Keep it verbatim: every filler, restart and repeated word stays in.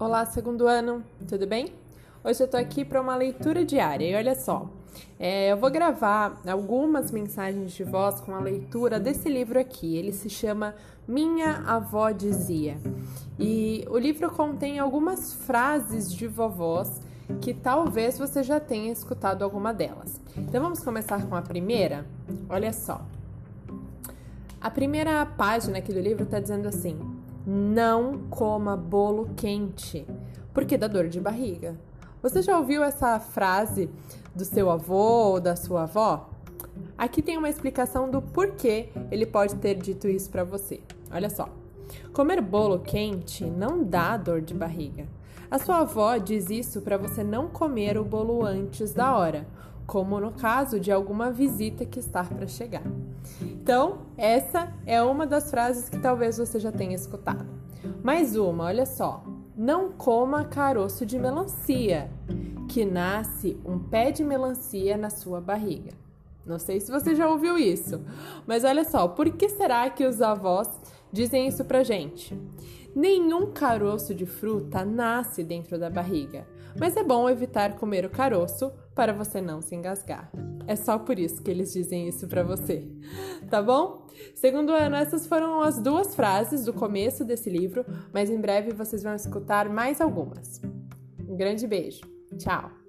Olá, segundo ano, tudo bem? Hoje eu tô aqui para uma leitura diária e olha só, é, eu vou gravar algumas mensagens de voz com a leitura desse livro aqui. Ele se chama Minha Avó Dizia e o livro contém algumas frases de vovós que talvez você já tenha escutado alguma delas. Então vamos começar com a primeira? Olha só, a primeira página aqui do livro tá dizendo assim: não coma bolo quente, porque dá dor de barriga. Você já ouviu essa frase do seu avô ou da sua avó? Aqui tem uma explicação do porquê ele pode ter dito isso para você. Olha só, comer bolo quente não dá dor de barriga. A sua avó diz isso para você não comer o bolo antes da hora, como no caso de alguma visita que está para chegar. Então, essa é uma das frases que talvez você já tenha escutado. Mais uma, olha só. Não coma caroço de melancia, que nasce um pé de melancia na sua barriga. Não sei se você já ouviu isso, mas olha só, por que será que os avós dizem isso pra gente? Nenhum caroço de fruta nasce dentro da barriga, mas é bom evitar comer o caroço para você não se engasgar. É só por isso que eles dizem isso pra você, tá bom? Segundo ano, essas foram as duas frases do começo desse livro, mas em breve vocês vão escutar mais algumas. Um grande beijo, tchau!